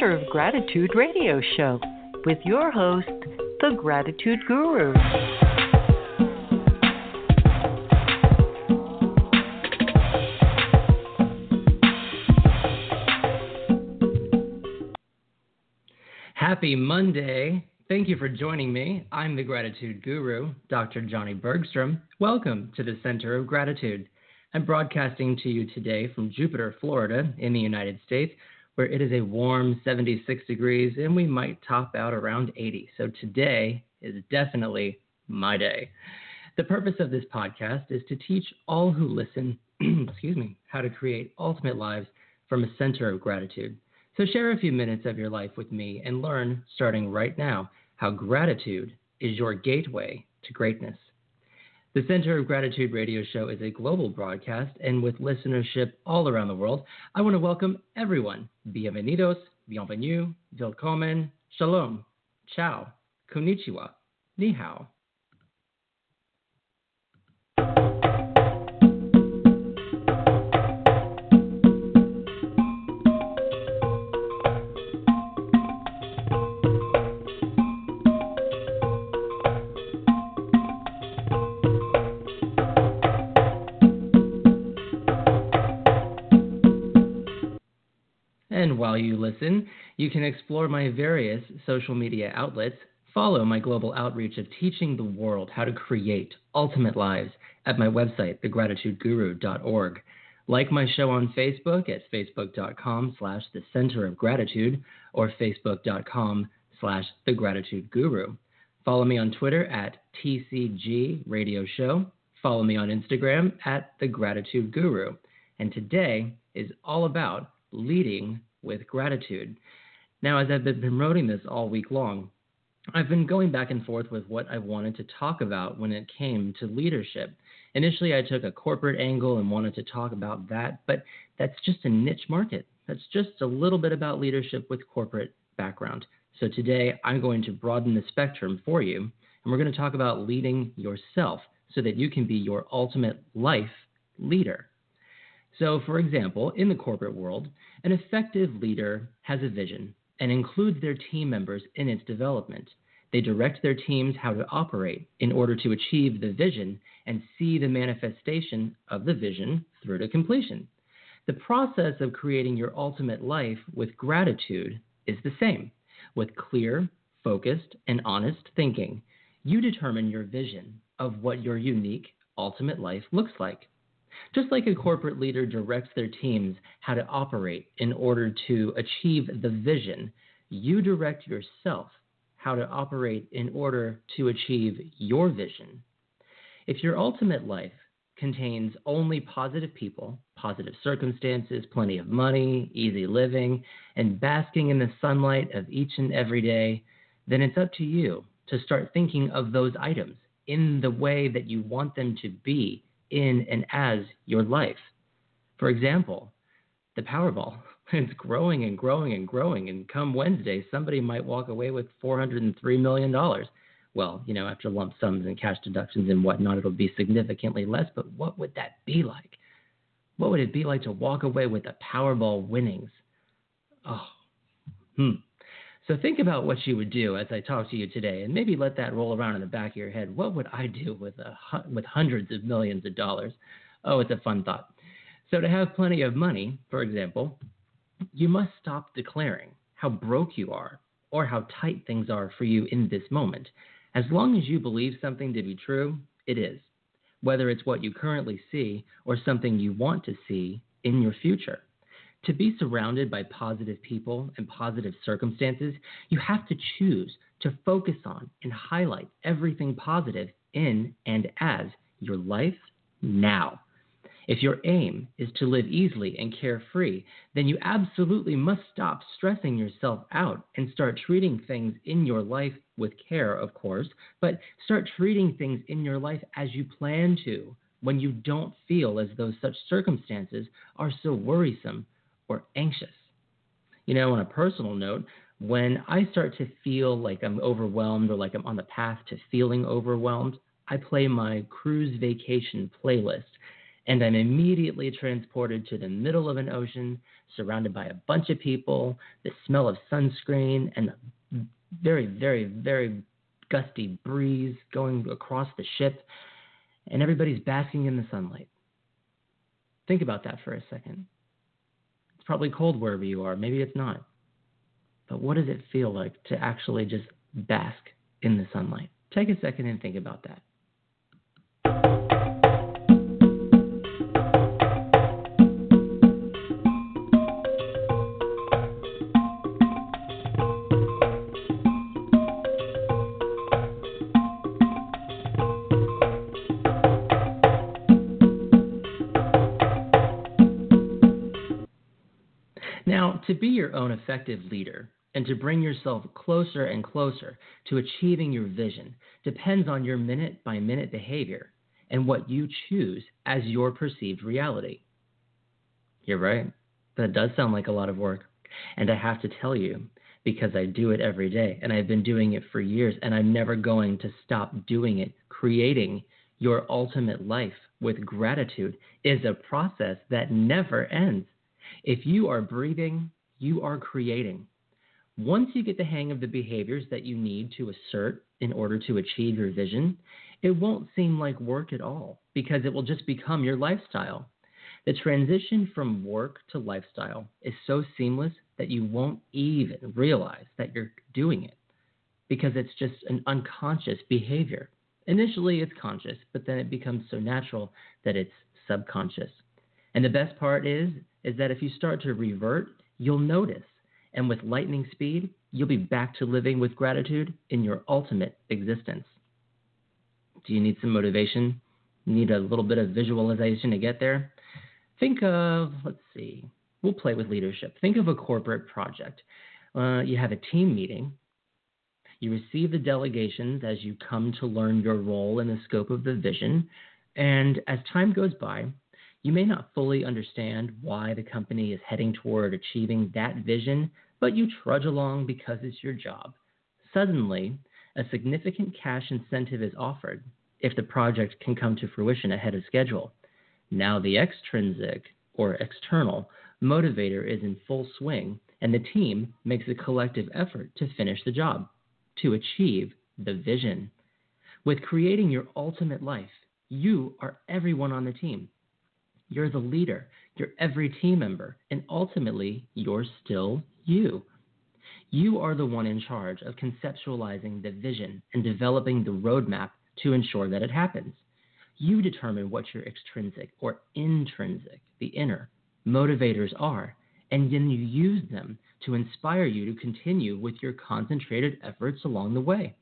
Center of Gratitude radio show with your host, The Gratitude Guru. Happy Monday. Thank you for joining me. I'm the Gratitude Guru, Dr. Johnny Bergstrom. Welcome to the Center of Gratitude. I'm broadcasting to you today from Jupiter, Florida, in the United States, where it is a warm 76 degrees and we might top out around 80. So today is definitely my day. The purpose of this podcast is to teach all who listen, how to create ultimate lives from a center of gratitude. So share a few minutes of your life with me and learn, starting right now, how gratitude is your gateway to greatness. The Center of Gratitude radio show is a global broadcast, and with listenership all around the world, I want to welcome everyone. Bienvenidos, bienvenue, willkommen, shalom, ciao, konnichiwa, ni hao. While you listen, you can explore my various social media outlets, follow my global outreach of teaching the world how to create ultimate lives at my website, thegratitudeguru.org. Like my show on Facebook at facebook.com/thecenterofgratitude or facebook.com/thegratitudeguru. Follow me on Twitter at @TCG Radio Show. Follow me on Instagram at @thegratitudeguru. And today is all about leading with gratitude. Now, as I've been promoting this all week long, I've been going back and forth with what I wanted to talk about when it came to leadership. Initially, I took a corporate angle and wanted to talk about that, but that's just a niche market. That's just a little bit about leadership with corporate background. So today, I'm going to broaden the spectrum for you, and we're going to talk about leading yourself so that you can be your ultimate life leader. So, for example, in the corporate world, an effective leader has a vision and includes their team members in its development. They direct their teams how to operate in order to achieve the vision and see the manifestation of the vision through to completion. The process of creating your ultimate life with gratitude is the same. With clear, focused, and honest thinking, you determine your vision of what your unique ultimate life looks like. Just like a corporate leader directs their teams how to operate in order to achieve the vision, you direct yourself how to operate in order to achieve your vision. If your ultimate life contains only positive people, positive circumstances, plenty of money, easy living, and basking in the sunlight of each and every day, then it's up to you to start thinking of those items in the way that you want them to be in and as your life. For example, the Powerball is growing and growing and growing, and come Wednesday, somebody might walk away with $403 million. Well, after lump sums and cash deductions and whatnot, it'll be significantly less, but what would that be like? What would it be like to walk away with the Powerball winnings? So think about what you would do as I talk to you today, and maybe let that roll around in the back of your head. What would I do with hundreds of millions of dollars? Oh, it's a fun thought. So to have plenty of money, for example, you must stop declaring how broke you are or how tight things are for you in this moment. As long as you believe something to be true, it is, whether it's what you currently see or something you want to see in your future. To be surrounded by positive people and positive circumstances, you have to choose to focus on and highlight everything positive in and as your life now. If your aim is to live easily and carefree, then you absolutely must stop stressing yourself out and start treating things in your life with care, of course, but start treating things in your life as you plan to, when you don't feel as though such circumstances are so worrisome or anxious. On a personal note, when I start to feel like I'm overwhelmed or like I'm on the path to feeling overwhelmed, I play my cruise vacation playlist. and I'm immediately transported to the middle of an ocean surrounded by a bunch of people, the smell of sunscreen, and the very, very, very gusty breeze going across the ship, and everybody's basking in the sunlight. Think about that for a second. It's probably cold wherever you are. Maybe it's not. But what does it feel like to actually just bask in the sunlight? Take a second and think about that. Now, to be your own effective leader and to bring yourself closer and closer to achieving your vision depends on your minute-by-minute behavior and what you choose as your perceived reality. You're right. That does sound like a lot of work. And I have to tell you, because I do it every day, and I've been doing it for years, and I'm never going to stop doing it. Creating your ultimate life with gratitude is a process that never ends. If you are breathing, you are creating. Once you get the hang of the behaviors that you need to assert in order to achieve your vision, it won't seem like work at all because it will just become your lifestyle. The transition from work to lifestyle is so seamless that you won't even realize that you're doing it because it's just an unconscious behavior. Initially, it's conscious, but then it becomes so natural that it's subconscious. And the best part is that if you start to revert, you'll notice. And with lightning speed, you'll be back to living with gratitude in your ultimate existence. Do you need some motivation? Need a little bit of visualization to get there? Think of, we'll play with leadership. Think of a corporate project. You have a team meeting. You receive the delegations as you come to learn your role in the scope of the vision. And as time goes by, you may not fully understand why the company is heading toward achieving that vision, but you trudge along because it's your job. Suddenly, a significant cash incentive is offered if the project can come to fruition ahead of schedule. Now the extrinsic, or external, motivator is in full swing, and the team makes a collective effort to finish the job, to achieve the vision. With creating your ultimate life, you are everyone on the team. You're the leader, you're every team member, and ultimately, you're still you. You are the one in charge of conceptualizing the vision and developing the roadmap to ensure that it happens. You determine what your extrinsic or intrinsic, the inner, motivators are, and then you use them to inspire you to continue with your concentrated efforts along the way.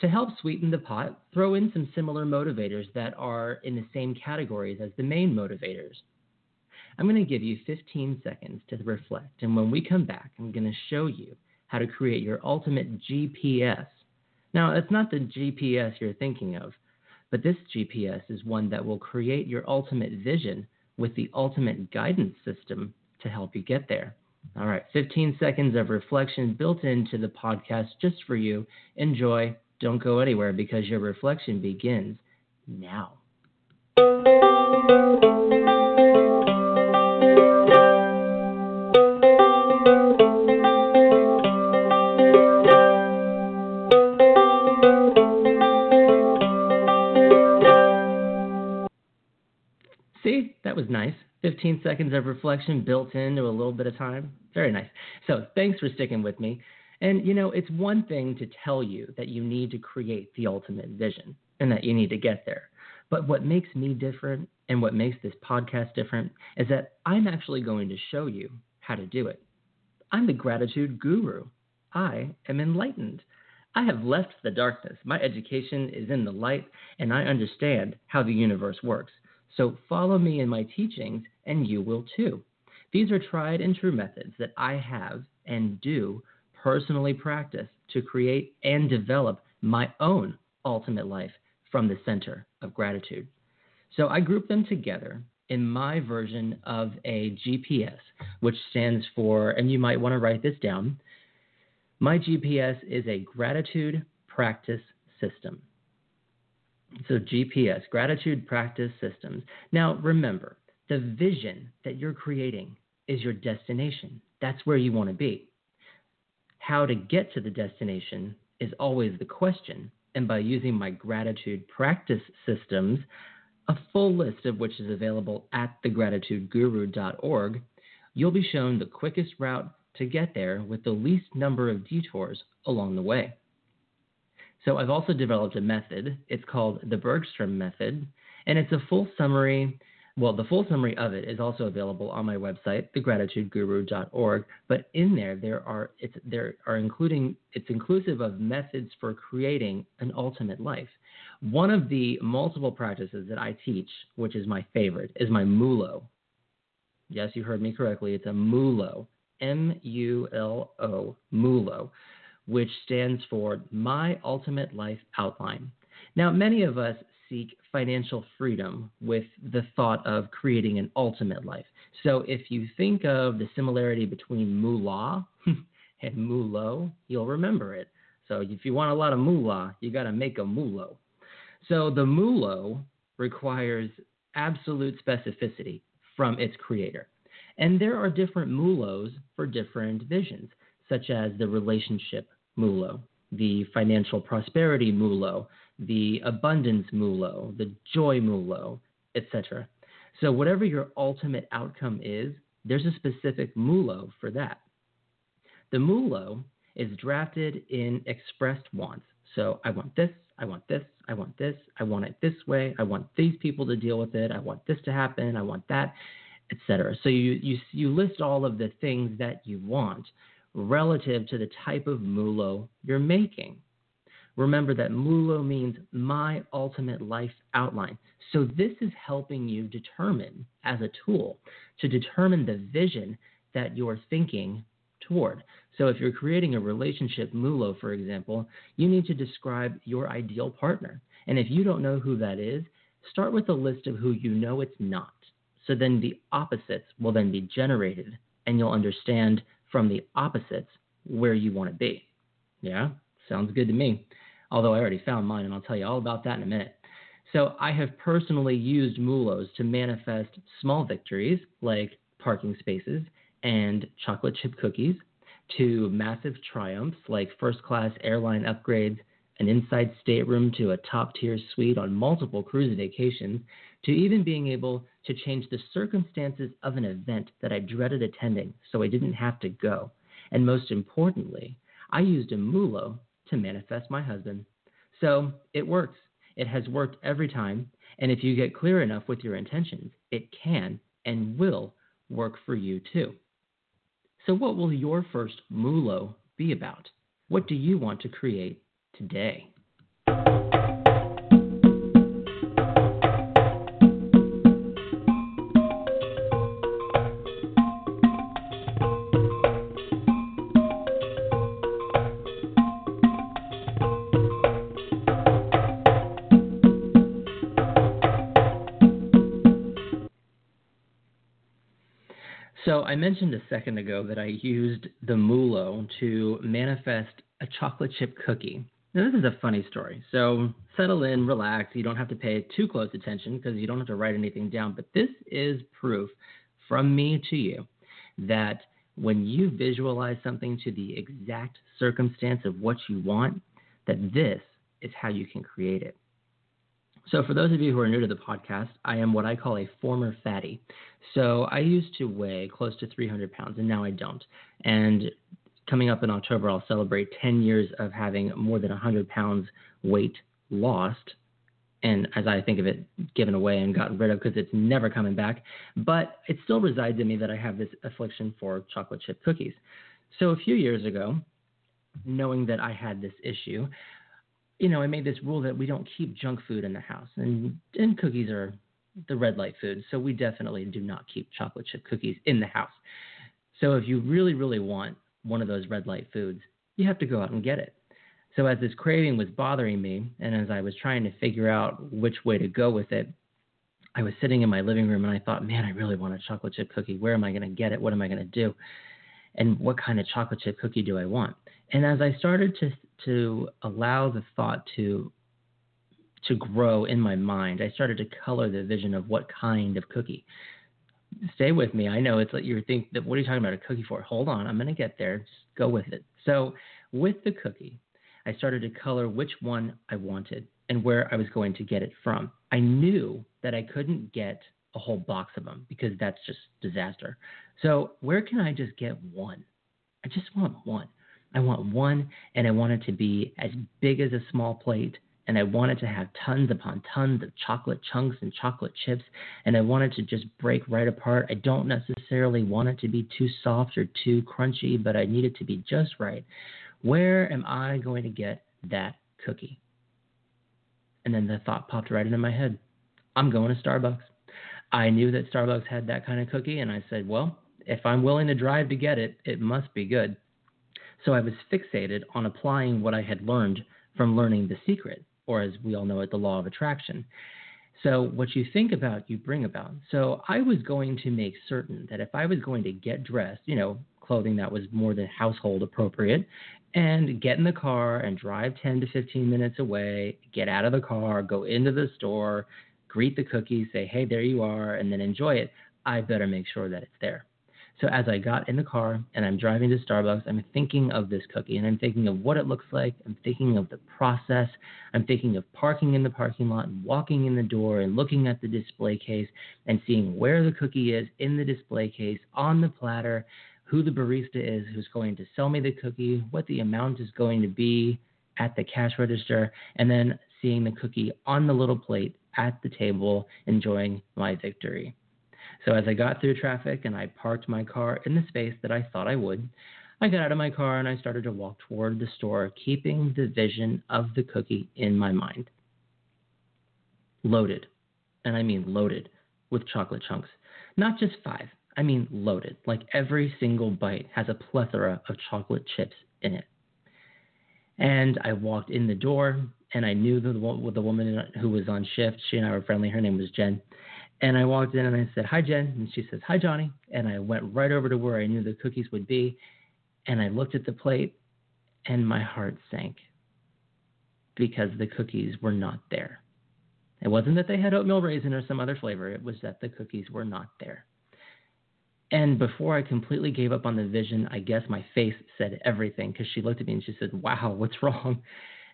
To help sweeten the pot, throw in some similar motivators that are in the same categories as the main motivators. I'm going to give you 15 seconds to reflect, and when we come back, I'm going to show you how to create your ultimate GPS. Now, it's not the GPS you're thinking of, but this GPS is one that will create your ultimate vision with the ultimate guidance system to help you get there. All right, 15 seconds of reflection built into the podcast just for you. Enjoy. Don't go anywhere because your reflection begins now. See, that was nice. 15 seconds of reflection built into a little bit of time. Very nice. So thanks for sticking with me. And, you know, it's one thing to tell you that you need to create the ultimate vision and that you need to get there. But what makes me different and what makes this podcast different is that I'm actually going to show you how to do it. I'm the gratitude guru. I am enlightened. I have left the darkness. My education is in the light, and I understand how the universe works. So follow me in my teachings, and you will too. These are tried and true methods that I have and do personally practice to create and develop my own ultimate life from the center of gratitude. So I group them together in my version of a GPS, which stands for, and you might want to write this down, my GPS is a gratitude practice system. So GPS, gratitude practice systems. Now, remember, the vision that you're creating is your destination. That's where you want to be. How to get to the destination is always the question. And by using my gratitude practice systems, a full list of which is available at thegratitudeguru.org, you'll be shown the quickest route to get there with the least number of detours along the way. So I've also developed a method. It's called the Bergstrom Method, and it's a full summary. Well, the full summary of it is also available on my website, thegratitudeguru.org. But in there, it's inclusive of methods for creating an ultimate life. One of the multiple practices that I teach, which is my favorite, is my MULO. Yes, you heard me correctly. It's a MULO, M-U-L-O, MULO, which stands for My Ultimate Life Outline. Now, many of us seek financial freedom with the thought of creating an ultimate life. So if you think of the similarity between moolah and mulo, you'll remember it. So if you want a lot of moolah, you got to make a mulo. So the mulo requires absolute specificity from its creator. And there are different mulos for different visions, such as the relationship mulo, the financial prosperity mulo, the abundance mulo, the joy mulo, etc. So whatever your ultimate outcome is, there's a specific mulo for that. The mulo is drafted in expressed wants. So I want this, I want this, I want this, I want it this way, I want these people to deal with it, I want this to happen, I want that, etc. So you list all of the things that you want relative to the type of mulo you're making. Remember that MULO means My Ultimate Life Outline. So this is helping you determine, as a tool, to determine the vision that you're thinking toward. So if you're creating a relationship MULO, for example, you need to describe your ideal partner. And if you don't know who that is, start with a list of who you know it's not. So then the opposites will then be generated, and you'll understand from the opposites where you want to be. Yeah? Sounds good to me, although I already found mine, and I'll tell you all about that in a minute. So I have personally used mulos to manifest small victories like parking spaces and chocolate chip cookies, to massive triumphs like first-class airline upgrades, an inside stateroom to a top-tier suite on multiple cruise vacations, to even being able to change the circumstances of an event that I dreaded attending so I didn't have to go. And most importantly, I used a mulo to manifest my husband. So it works. It has worked every time. And if you get clear enough with your intentions, it can and will work for you too. So what will your first mulo be about? What do you want to create today? So I mentioned a second ago that I used the mulo to manifest a chocolate chip cookie. Now, this is a funny story, so settle in, relax. You don't have to pay too close attention because you don't have to write anything down. But this is proof from me to you that when you visualize something to the exact circumstance of what you want, that this is how you can create it. So for those of you who are new to the podcast, I am what I call a former fatty. So I used to weigh close to 300 pounds, and now I don't. And coming up in October, I'll celebrate 10 years of having more than 100 pounds weight lost. And as I think of it, given away and gotten rid of because it's never coming back. But it still resides in me that I have this affliction for chocolate chip cookies. So a few years ago, knowing that I had this issue, I made this rule that we don't keep junk food in the house, and cookies are the red light food, so we definitely do not keep chocolate chip cookies in the house. So if you really, really want one of those red light foods, you have to go out and get it. So as this craving was bothering me, and as I was trying to figure out which way to go with it, I was sitting in my living room, and I thought, man, I really want a chocolate chip cookie. Where am I going to get it? What am I going to do? And what kind of chocolate chip cookie do I want? And as I started to allow the thought to to grow in my mind. I started to color the vision of what kind of cookie. Stay with me. I know it's like you're thinking, what are you talking about a cookie for? Hold on. I'm going to get there. Just go with it. So with the cookie, I started to color which one I wanted and where I was going to get it from. I knew that I couldn't get a whole box of them because that's just disaster. So where can I just get one? I just want one. I want one, and I want it to be as big as a small plate, and I want it to have tons upon tons of chocolate chunks and chocolate chips, and I want it to just break right apart. I don't necessarily want it to be too soft or too crunchy, but I need it to be just right. Where am I going to get that cookie? And then the thought popped right into my head. I'm going to Starbucks. I knew that Starbucks had that kind of cookie, and I said, well, if I'm willing to drive to get it, it must be good. So I was fixated on applying what I had learned from learning The Secret, or as we all know it, the law of attraction. So what you think about, you bring about. So I was going to make certain that if I was going to get dressed, you know, clothing that was more than household appropriate, and get in the car and drive 10 to 15 minutes away, get out of the car, go into the store, greet the cookie, say, hey, there you are, and then enjoy it, I better make sure that it's there. So as I got in the car and I'm driving to Starbucks, I'm thinking of this cookie and I'm thinking of what it looks like. I'm thinking of the process. I'm thinking of parking in the parking lot and walking in the door and looking at the display case and seeing where the cookie is in the display case, on the platter, who the barista is, who's going to sell me the cookie, what the amount is going to be at the cash register, and then seeing the cookie on the little plate at the table, enjoying my victory. So as I got through traffic and I parked my car in the space that I thought I would, I got out of my car and I started to walk toward the store, keeping the vision of the cookie in my mind. Loaded, and I mean loaded, with chocolate chunks. Not just 5, I mean loaded, like every single bite has a plethora of chocolate chips in it. And I walked in the door and I knew the woman who was on shift. She and I were friendly. Her name was Jen. And I walked in and I said, hi, Jen. And she says, hi, Johnny. And I went right over to where I knew the cookies would be. And I looked at the plate and my heart sank because the cookies were not there. It wasn't that they had oatmeal raisin or some other flavor. It was that the cookies were not there. And before I completely gave up on the vision, I guess my face said everything because she looked at me and she said, wow, what's wrong?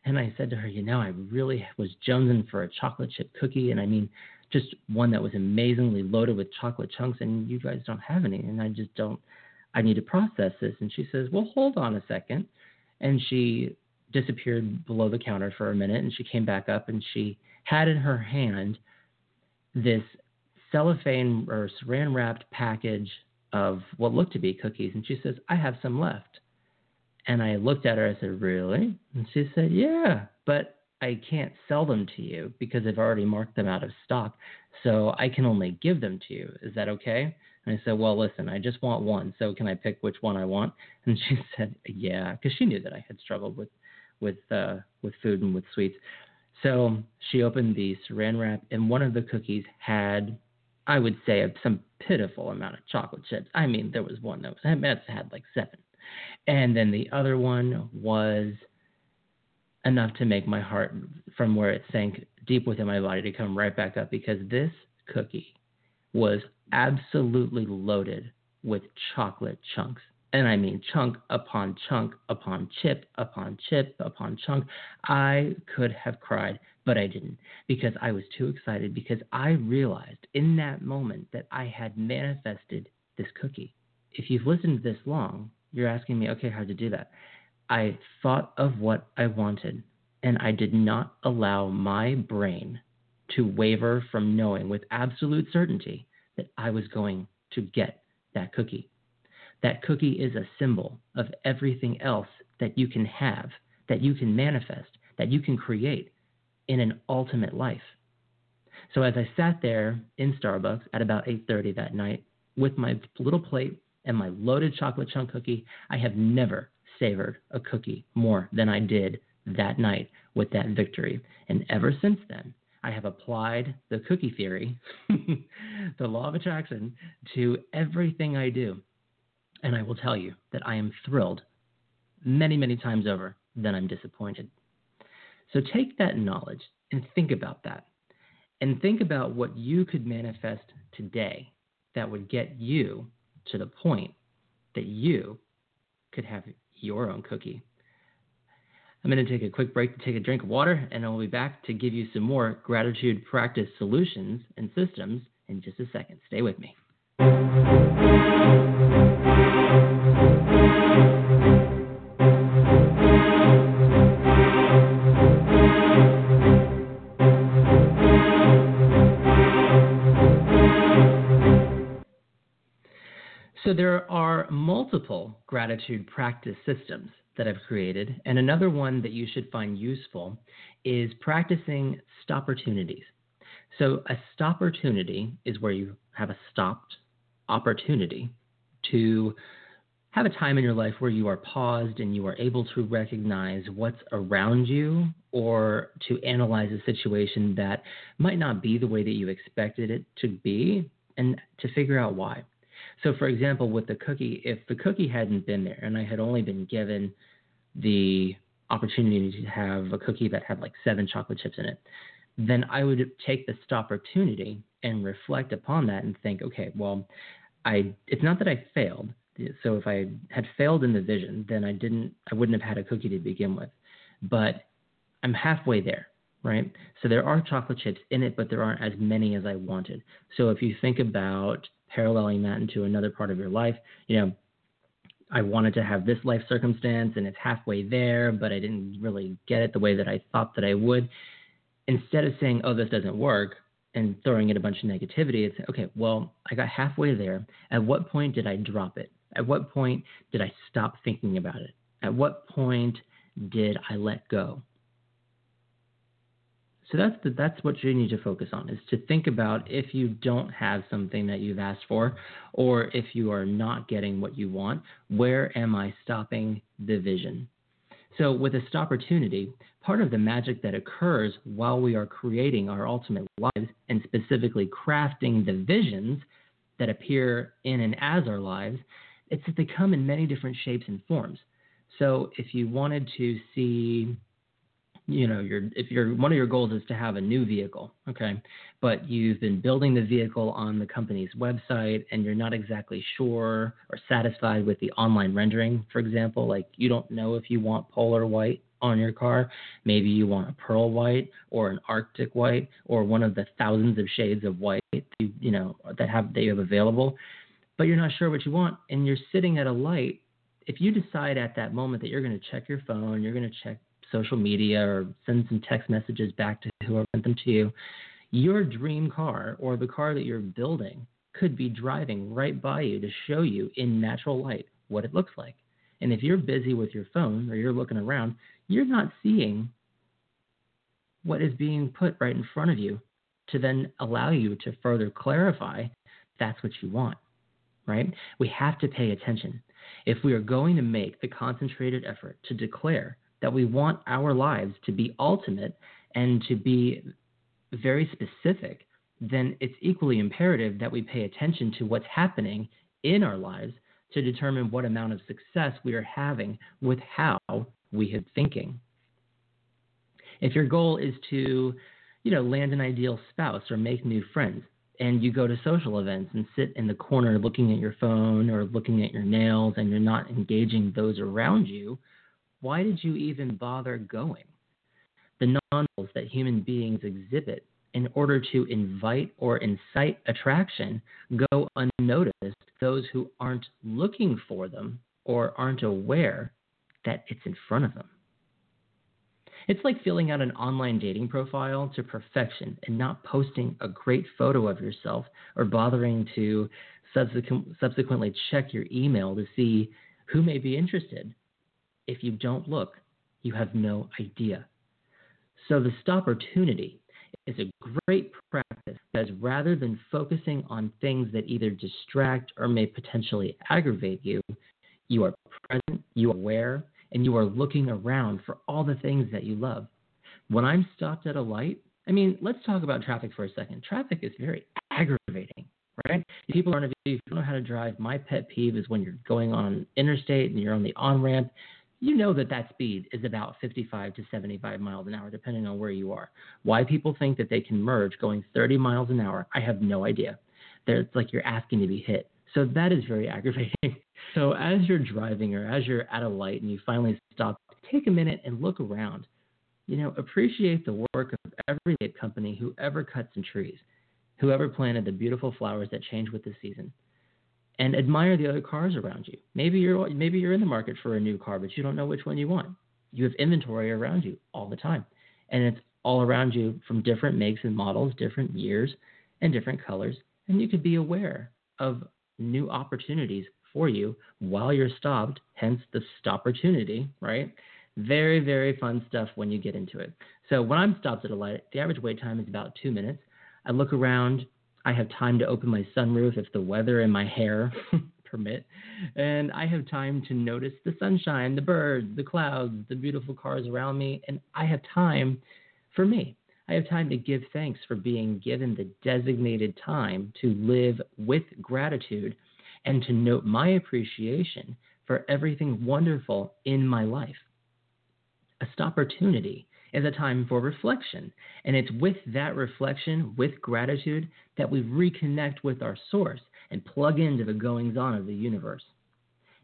And I said to her, you know, I really was jonesing for a chocolate chip cookie. And I mean, just one that was amazingly loaded with chocolate chunks, and you guys don't have any, and I need to process this. And she says, well, hold on a second. And she disappeared below the counter for a minute, and she came back up, and she had in her hand this cellophane or saran wrapped package of what looked to be cookies. And she says, I have some left. And I looked at her, I said, really? And she said, yeah, but I can't sell them to you because I've already marked them out of stock. So I can only give them to you. Is that okay? And I said, well, listen, I just want one. So can I pick which one I want? And she said, yeah, because she knew that I had struggled with food and with sweets. So she opened the saran wrap, and one of the cookies had, I would say, some pitiful amount of chocolate chips. I mean, there was one that had like 7. And then the other one was enough to make my heart, from where it sank deep within my body, to come right back up, because this cookie was absolutely loaded with chocolate chunks. And I mean chunk upon chip upon chunk. I could have cried, but I didn't, because I was too excited, because I realized in that moment that I had manifested this cookie. If you've listened this long, you're asking me, okay, how'd you do that? I thought of what I wanted, and I did not allow my brain to waver from knowing with absolute certainty that I was going to get that cookie. That cookie is a symbol of everything else that you can have, that you can manifest, that you can create in an ultimate life. So as I sat there in Starbucks at about 8:30 that night with my little plate and my loaded chocolate chunk cookie, I have never savored a cookie more than I did that night with that victory. And ever since then, I have applied the cookie theory, the law of attraction, to everything I do. And I will tell you that I am thrilled many, many times over than I'm disappointed. So take that knowledge, and think about that. And think about what you could manifest today that would get you to the point that you could have your own cookie. I'm going to take a quick break to take a drink of water, and I'll be back to give you some more gratitude practice solutions and systems in just a second. Stay with me. So there are multiple gratitude practice systems that I've created, and another one that you should find useful is practicing stopportunities. So a stopportunity is where you have a stopped opportunity to have a time in your life where you are paused and you are able to recognize what's around you or to analyze a situation that might not be the way that you expected it to be and to figure out why. So, for example, with the cookie, if the cookie hadn't been there and I had only been given the opportunity to have a cookie that had like 7 chocolate chips in it, then I would take this opportunity and reflect upon that and think, okay, well, it's not that I failed. So if I had failed in the vision, then I wouldn't have had a cookie to begin with. But I'm halfway there, right? So there are chocolate chips in it, but there aren't as many as I wanted. So if you think about paralleling that into another part of your life, you know, I wanted to have this life circumstance and it's halfway there, but I didn't really get it the way that I thought that I would. Instead of saying, oh, this doesn't work, and throwing in a bunch of negativity, it's, okay, well, I got halfway there. At what point did I drop it? At what point did I stop thinking about it? At what point did I let go? So that's what you need to focus on, is to think about if you don't have something that you've asked for, or if you are not getting what you want, where am I stopping the vision? So with a stopportunity, part of the magic that occurs while we are creating our ultimate lives and specifically crafting the visions that appear in and as our lives, it's that they come in many different shapes and forms. So if you wanted to see, you know, one of your goals is to have a new vehicle, okay, but you've been building the vehicle on the company's website and you're not exactly sure or satisfied with the online rendering, for example, like you don't know if you want polar white on your car. Maybe you want a pearl white or an Arctic white or one of the thousands of shades of white, you know, that you have available, but you're not sure what you want and you're sitting at a light. If you decide at that moment that you're going to check your phone, you're going to check social media or send some text messages back to whoever sent them to you, your dream car or the car that you're building could be driving right by you to show you in natural light what it looks like. And if you're busy with your phone or you're looking around, you're not seeing what is being put right in front of you to then allow you to further clarify that's what you want, right? We have to pay attention. If we are going to make the concentrated effort to declare that we want our lives to be ultimate and to be very specific, then it's equally imperative that we pay attention to what's happening in our lives to determine what amount of success we are having with how we have thinking. If your goal is to, you know, land an ideal spouse or make new friends, and you go to social events and sit in the corner looking at your phone or looking at your nails and you're not engaging those around you, why did you even bother going? The non-goals that human beings exhibit in order to invite or incite attraction go unnoticed. Those who aren't looking for them or aren't aware that it's in front of them. It's like filling out an online dating profile to perfection and not posting a great photo of yourself or bothering to subsequently check your email to see who may be interested. If you don't look, you have no idea. So the stopportunity is a great practice because rather than focusing on things that either distract or may potentially aggravate you, you are present, you are aware, and you are looking around for all the things that you love. When I'm stopped at a light, I mean, let's talk about traffic for a second. Traffic is very aggravating, right? People aren't, if you don't know how to drive, my pet peeve is when you're going on an interstate and you're on the on-ramp you know that that speed is about 55 to 75 miles an hour, depending on where you are. Why people think that they can merge going 30 miles an hour, I have no idea. It's like you're asking to be hit. So that is very aggravating. So as you're driving or as you're at a light and you finally stop, take a minute and look around. You know, appreciate the work of every company, whoever cuts some trees, whoever planted the beautiful flowers that change with the season, and admire the other cars around you. Maybe you're in the market for a new car, but you don't know which one you want. You have inventory around you all the time, and it's all around you from different makes and models, different years, and different colors, and you could be aware of new opportunities for you while you're stopped, hence the stopportunity, right? Very, very fun stuff when you get into it. So when I'm stopped at a light, the average wait time is about 2 minutes. I look around. I have time to open my sunroof if the weather and my hair permit. And I have time to notice the sunshine, the birds, the clouds, the beautiful cars around me. And I have time for me. I have time to give thanks for being given the designated time to live with gratitude and to note my appreciation for everything wonderful in my life. A stopportunity is a time for reflection, and it's with that reflection, with gratitude, that we reconnect with our source and plug into the goings-on of the universe.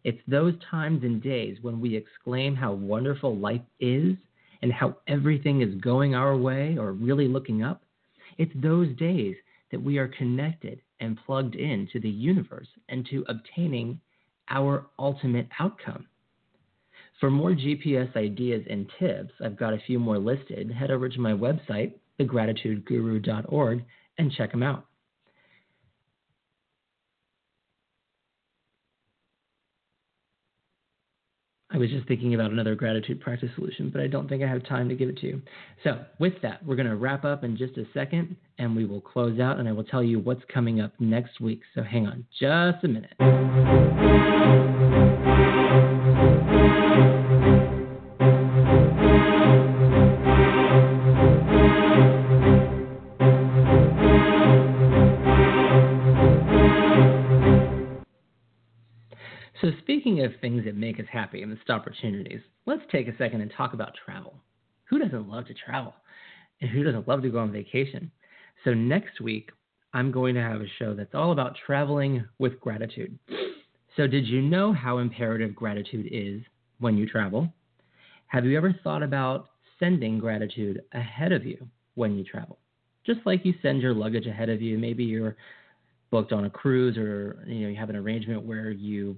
It's those times and days when we exclaim how wonderful life is and how everything is going our way or really looking up. It's those days that we are connected and plugged into the universe and to obtaining our ultimate outcome. For more GPS ideas and tips, I've got a few more listed. Head over to my website, thegratitudeguru.org, and check them out. I was just thinking about another gratitude practice solution, but I don't think I have time to give it to you. So with that, we're going to wrap up in just a second, and we will close out, and I will tell you what's coming up next week. So hang on just a minute. So speaking of things that make us happy and missed opportunities, let's take a second and talk about travel. Who doesn't love to travel? And who doesn't love to go on vacation? So next week, I'm going to have a show that's all about traveling with gratitude. So did you know how imperative gratitude is when you travel? Have you ever thought about sending gratitude ahead of you when you travel? Just like you send your luggage ahead of you, maybe you're booked on a cruise or you have an arrangement where you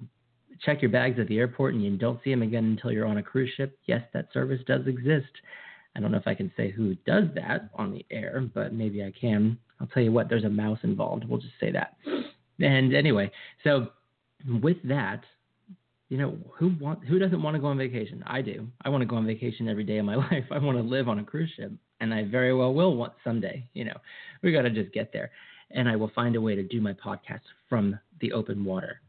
check your bags at the airport and you don't see them again until you're on a cruise ship. Yes, that service does exist. I don't know if I can say who does that on the air, but maybe I can. I'll tell you what, there's a mouse involved. We'll just say that. And anyway, so with that, who doesn't want to go on vacation? I do. I want to go on vacation every day of my life. I want to live on a cruise ship, and I very well will want someday. We got to just get there. And I will find a way to do my podcast from the open water.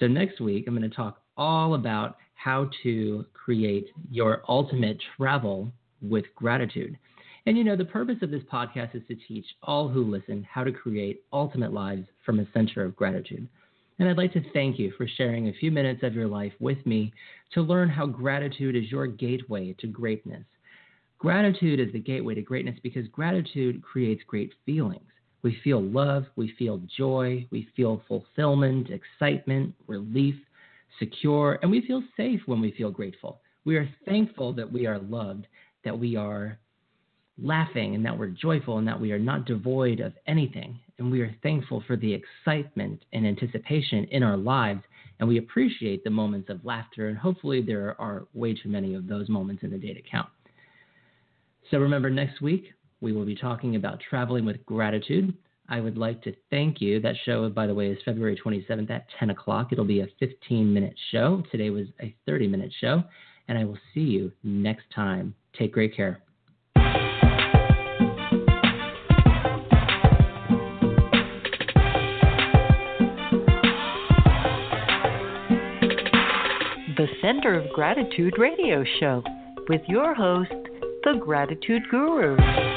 So next week, I'm going to talk all about how to create your ultimate travel with gratitude. And, the purpose of this podcast is to teach all who listen how to create ultimate lives from a center of gratitude. And I'd like to thank you for sharing a few minutes of your life with me to learn how gratitude is your gateway to greatness. Gratitude is the gateway to greatness because gratitude creates great feelings. We feel love, we feel joy, we feel fulfillment, excitement, relief, secure, and we feel safe when we feel grateful. We are thankful that we are loved, that we are laughing, and that we're joyful, and that we are not devoid of anything. And we are thankful for the excitement and anticipation in our lives, and we appreciate the moments of laughter, and hopefully there are way too many of those moments in the day to count. So remember, next week, we will be talking about traveling with gratitude. I would like to thank you. That show, by the way, is February 27th at 10 o'clock. It'll be a 15-minute show. Today was a 30-minute show, and I will see you next time. Take great care. The Center of Gratitude Radio Show with your host, The Gratitude Guru.